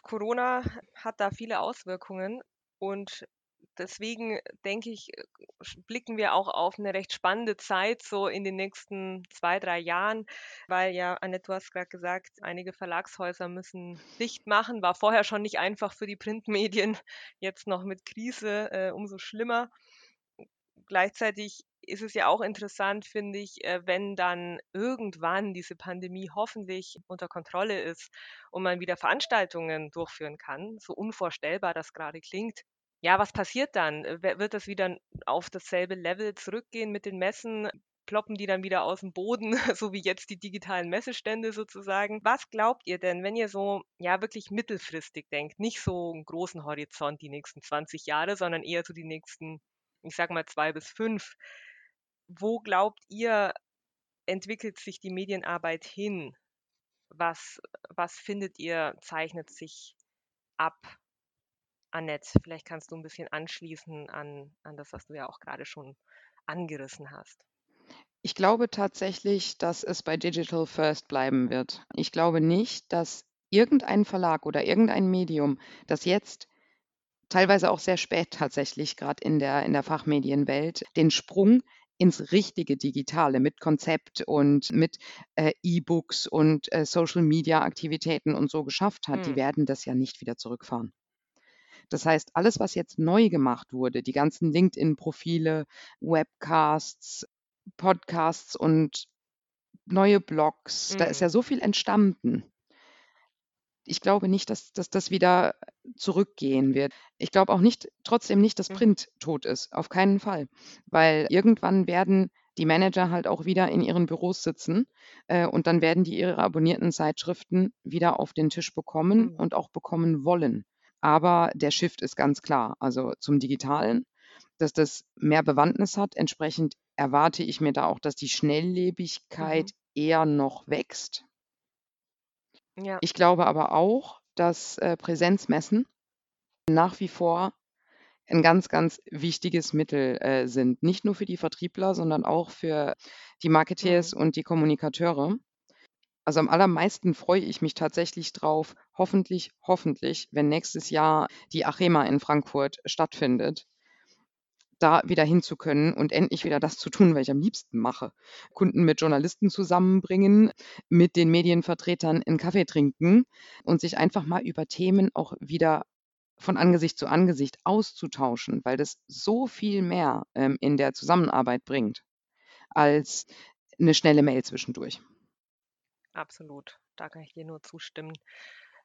Corona hat da viele Auswirkungen und deswegen denke ich, blicken wir auch auf eine recht spannende Zeit so in den nächsten 2, 3 Jahren, weil ja, Annette, du hast gerade gesagt, einige Verlagshäuser müssen dicht machen, war vorher schon nicht einfach für die Printmedien, jetzt noch mit Krise, umso schlimmer. Gleichzeitig ist es ja auch interessant, finde ich, wenn dann irgendwann diese Pandemie hoffentlich unter Kontrolle ist und man wieder Veranstaltungen durchführen kann, so unvorstellbar das gerade klingt. Ja, was passiert dann? Wird das wieder auf dasselbe Level zurückgehen mit den Messen? Ploppen die dann wieder aus dem Boden, so wie jetzt die digitalen Messestände sozusagen? Was glaubt ihr denn, wenn ihr so ja wirklich mittelfristig denkt, nicht so einen großen Horizont die nächsten 20 Jahre, sondern eher so die nächsten, ich sage mal 2 bis 5, wo glaubt ihr, entwickelt sich die Medienarbeit hin? Was findet ihr, zeichnet sich ab? Annette, vielleicht kannst du ein bisschen anschließen an das, was du ja auch gerade schon angerissen hast. Ich glaube tatsächlich, dass es bei Digital First bleiben wird. Ich glaube nicht, dass irgendein Verlag oder irgendein Medium, das jetzt teilweise auch sehr spät tatsächlich, gerade in der Fachmedienwelt, den Sprung ins richtige Digitale mit Konzept und mit E-Books und Social-Media-Aktivitäten und so geschafft hat, die werden das ja nicht wieder zurückfahren. Das heißt, alles, was jetzt neu gemacht wurde, die ganzen LinkedIn-Profile, Webcasts, Podcasts und neue Blogs, da ist ja so viel entstanden. Ich glaube nicht, dass das wieder zurückgehen wird. Ich glaube auch nicht, trotzdem nicht, dass Print tot ist. Auf keinen Fall. Weil irgendwann werden die Manager halt auch wieder in ihren Büros sitzen und dann werden die ihre abonnierten Zeitschriften wieder auf den Tisch bekommen und auch bekommen wollen. Aber der Shift ist ganz klar, also zum Digitalen, dass das mehr Bewandtnis hat. Entsprechend erwarte ich mir da auch, dass die Schnelllebigkeit eher noch wächst. Ja. Ich glaube aber auch, dass Präsenzmessen nach wie vor ein ganz, ganz wichtiges Mittel sind. Nicht nur für die Vertriebler, sondern auch für die Marketeers und die Kommunikateure. Also am allermeisten freue ich mich tatsächlich drauf, hoffentlich, wenn nächstes Jahr die Achema in Frankfurt stattfindet, da wieder hinzukönnen und endlich wieder das zu tun, was ich am liebsten mache. Kunden mit Journalisten zusammenbringen, mit den Medienvertretern einen Kaffee trinken und sich einfach mal über Themen auch wieder von Angesicht zu Angesicht auszutauschen, weil das so viel mehr in der Zusammenarbeit bringt, als eine schnelle Mail zwischendurch. Absolut, da kann ich dir nur zustimmen.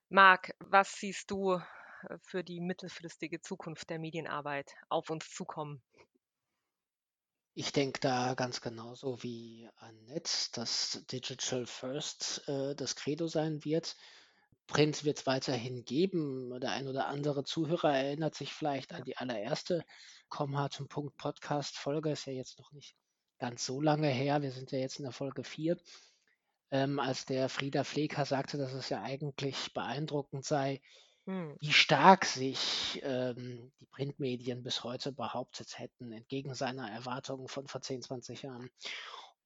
Marc, was siehst du für die mittelfristige Zukunft der Medienarbeit auf uns zukommen? Ich denke da ganz genauso wie Annette, dass Digital First das Credo sein wird. Print wird es weiterhin geben. Der ein oder andere Zuhörer erinnert sich vielleicht an die allererste Comha zum Punkt Podcast-Folge. Ist ja jetzt noch nicht ganz so lange her. Wir sind ja jetzt in der Folge 4. Als der Frieda Flecker sagte, dass es ja eigentlich beeindruckend sei, wie stark sich die Printmedien bis heute behauptet hätten, entgegen seiner Erwartungen von vor 10, 20 Jahren.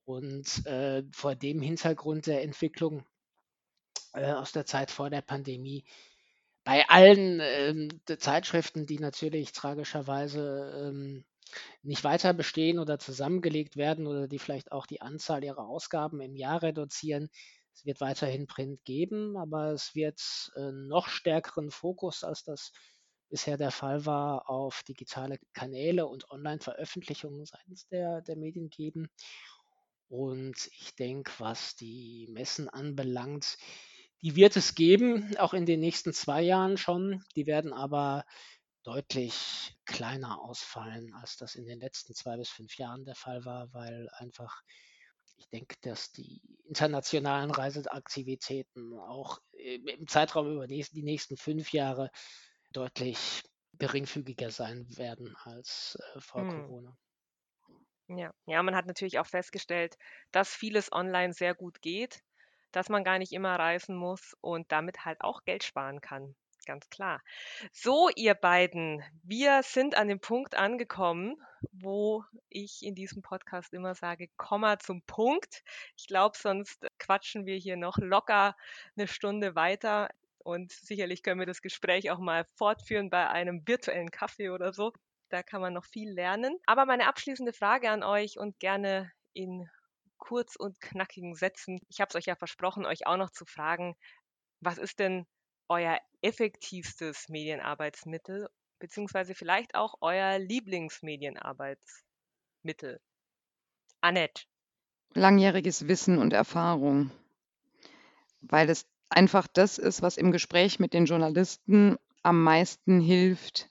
Und vor dem Hintergrund der Entwicklung aus der Zeit vor der Pandemie, bei allen Zeitschriften, die natürlich tragischerweise nicht weiter bestehen oder zusammengelegt werden oder die vielleicht auch die Anzahl ihrer Ausgaben im Jahr reduzieren, es wird weiterhin Print geben, aber es wird noch stärkeren Fokus, als das bisher der Fall war, auf digitale Kanäle und Online-Veröffentlichungen seitens der Medien geben. Und ich denke, was die Messen anbelangt, die wird es geben, auch in den nächsten 2 Jahren schon. Die werden aber deutlich kleiner ausfallen, als das in den letzten 2 bis 5 Jahren der Fall war, weil einfach, ich denke, dass die internationalen Reiseaktivitäten auch im Zeitraum über die nächsten 5 Jahre deutlich geringfügiger sein werden als vor Corona. Ja, man hat natürlich auch festgestellt, dass vieles online sehr gut geht, dass man gar nicht immer reisen muss und damit halt auch Geld sparen kann. Ganz klar. So, ihr beiden, wir sind an dem Punkt angekommen, wo ich in diesem Podcast immer sage, Komma zum Punkt. Ich glaube, sonst quatschen wir hier noch locker eine Stunde weiter und sicherlich können wir das Gespräch auch mal fortführen bei einem virtuellen Kaffee oder so. Da kann man noch viel lernen. Aber meine abschließende Frage an euch und gerne in kurz und knackigen Sätzen. Ich habe es euch ja versprochen, euch auch noch zu fragen, was ist denn euer effektivstes Medienarbeitsmittel, beziehungsweise vielleicht auch euer Lieblingsmedienarbeitsmittel? Annette. Langjähriges Wissen und Erfahrung, weil es einfach das ist, was im Gespräch mit den Journalisten am meisten hilft,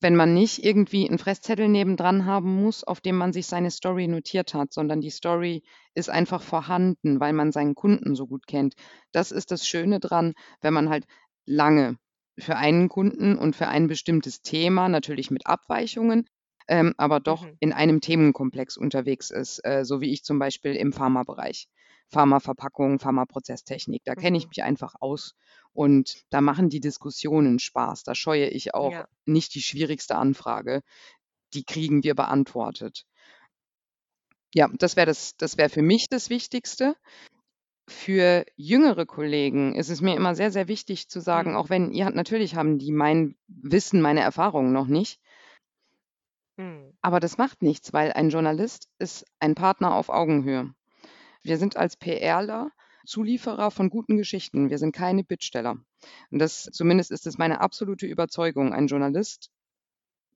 wenn man nicht irgendwie einen Fresszettel nebendran haben muss, auf dem man sich seine Story notiert hat, sondern die Story ist einfach vorhanden, weil man seinen Kunden so gut kennt. Das ist das Schöne dran, wenn man halt lange für einen Kunden und für ein bestimmtes Thema, natürlich mit Abweichungen, aber doch in einem Themenkomplex unterwegs ist, so wie ich zum Beispiel im Pharmabereich. Pharmaverpackung, Pharmaprozesstechnik, da kenne ich mich einfach aus und da machen die Diskussionen Spaß. Da scheue ich auch nicht die schwierigste Anfrage, die kriegen wir beantwortet. Ja, das wäre für mich das Wichtigste. Für jüngere Kollegen ist es mir immer sehr, sehr wichtig zu sagen, auch wenn natürlich haben die mein Wissen, meine Erfahrungen noch nicht, aber das macht nichts, weil ein Journalist ist ein Partner auf Augenhöhe. Wir sind als PRler Zulieferer von guten Geschichten. Wir sind keine Bittsteller. Und das, zumindest ist es meine absolute Überzeugung. Ein Journalist,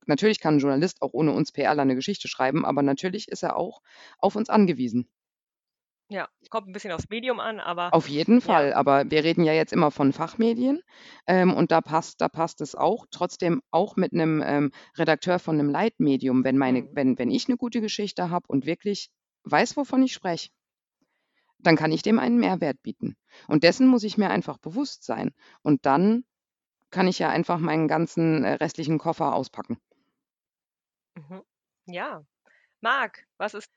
natürlich kann ein Journalist auch ohne uns PRler eine Geschichte schreiben, aber natürlich ist er auch auf uns angewiesen. Ja, kommt ein bisschen aufs Medium an, aber... Auf jeden Fall, aber wir reden ja jetzt immer von Fachmedien und da passt es auch. Trotzdem auch mit einem Redakteur von einem Leitmedium, wenn ich eine gute Geschichte habe und wirklich weiß, wovon ich spreche, dann kann ich dem einen Mehrwert bieten. Und dessen muss ich mir einfach bewusst sein. Und dann kann ich ja einfach meinen ganzen restlichen Koffer auspacken. Mhm. Ja. Marc, was ist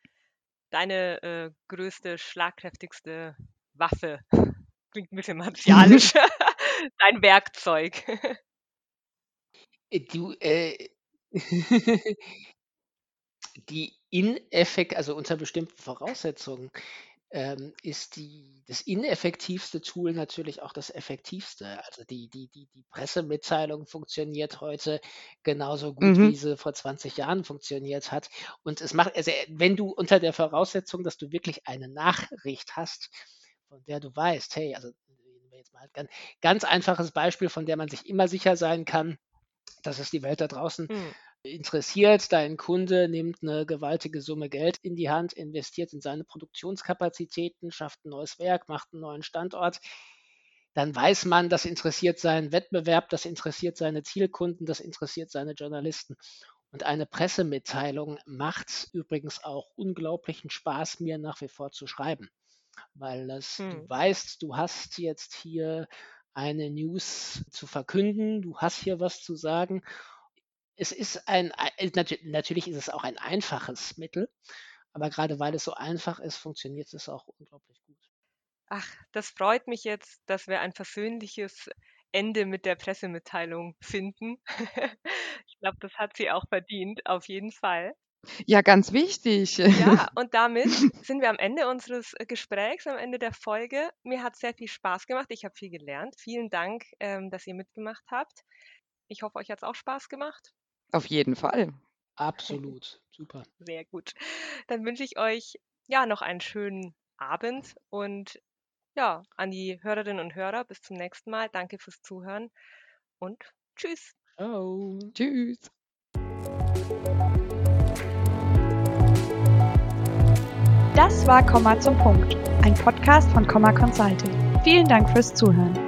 deine größte, schlagkräftigste Waffe? Klingt ein bisschen martialisch. Dein Werkzeug. Die Ineffekt, also unter bestimmten Voraussetzungen, ist das ineffektivste Tool natürlich auch das effektivste. Also die Pressemitteilung funktioniert heute genauso gut, wie sie vor 20 Jahren funktioniert hat. Und es macht, also wenn du unter der Voraussetzung, dass du wirklich eine Nachricht hast, von der du weißt, hey, also jetzt mal ein ganz einfaches Beispiel, von der man sich immer sicher sein kann, dass es die Welt da draußen interessiert, dein Kunde nimmt eine gewaltige Summe Geld in die Hand, investiert in seine Produktionskapazitäten, schafft ein neues Werk, macht einen neuen Standort, dann weiß man, das interessiert seinen Wettbewerb, das interessiert seine Zielkunden, das interessiert seine Journalisten. Und eine Pressemitteilung macht übrigens auch unglaublichen Spaß, mir nach wie vor zu schreiben, weil du weißt, du hast jetzt hier eine News zu verkünden, du hast hier was zu sagen. Es ist natürlich ist es auch ein einfaches Mittel, aber gerade weil es so einfach ist, funktioniert es auch unglaublich gut. Ach, das freut mich jetzt, dass wir ein versöhnliches Ende mit der Pressemitteilung finden. Ich glaube, das hat sie auch verdient, auf jeden Fall. Ja, ganz wichtig. Ja, und damit sind wir am Ende unseres Gesprächs, am Ende der Folge. Mir hat sehr viel Spaß gemacht. Ich habe viel gelernt. Vielen Dank, dass ihr mitgemacht habt. Ich hoffe, euch hat es auch Spaß gemacht. Auf jeden Fall. Absolut. Super. Sehr gut. Dann wünsche ich euch noch einen schönen Abend und an die Hörerinnen und Hörer bis zum nächsten Mal. Danke fürs Zuhören und tschüss. Ciao. Tschüss. Das war Comha zum Punkt, ein Podcast von Comha Consulting. Vielen Dank fürs Zuhören.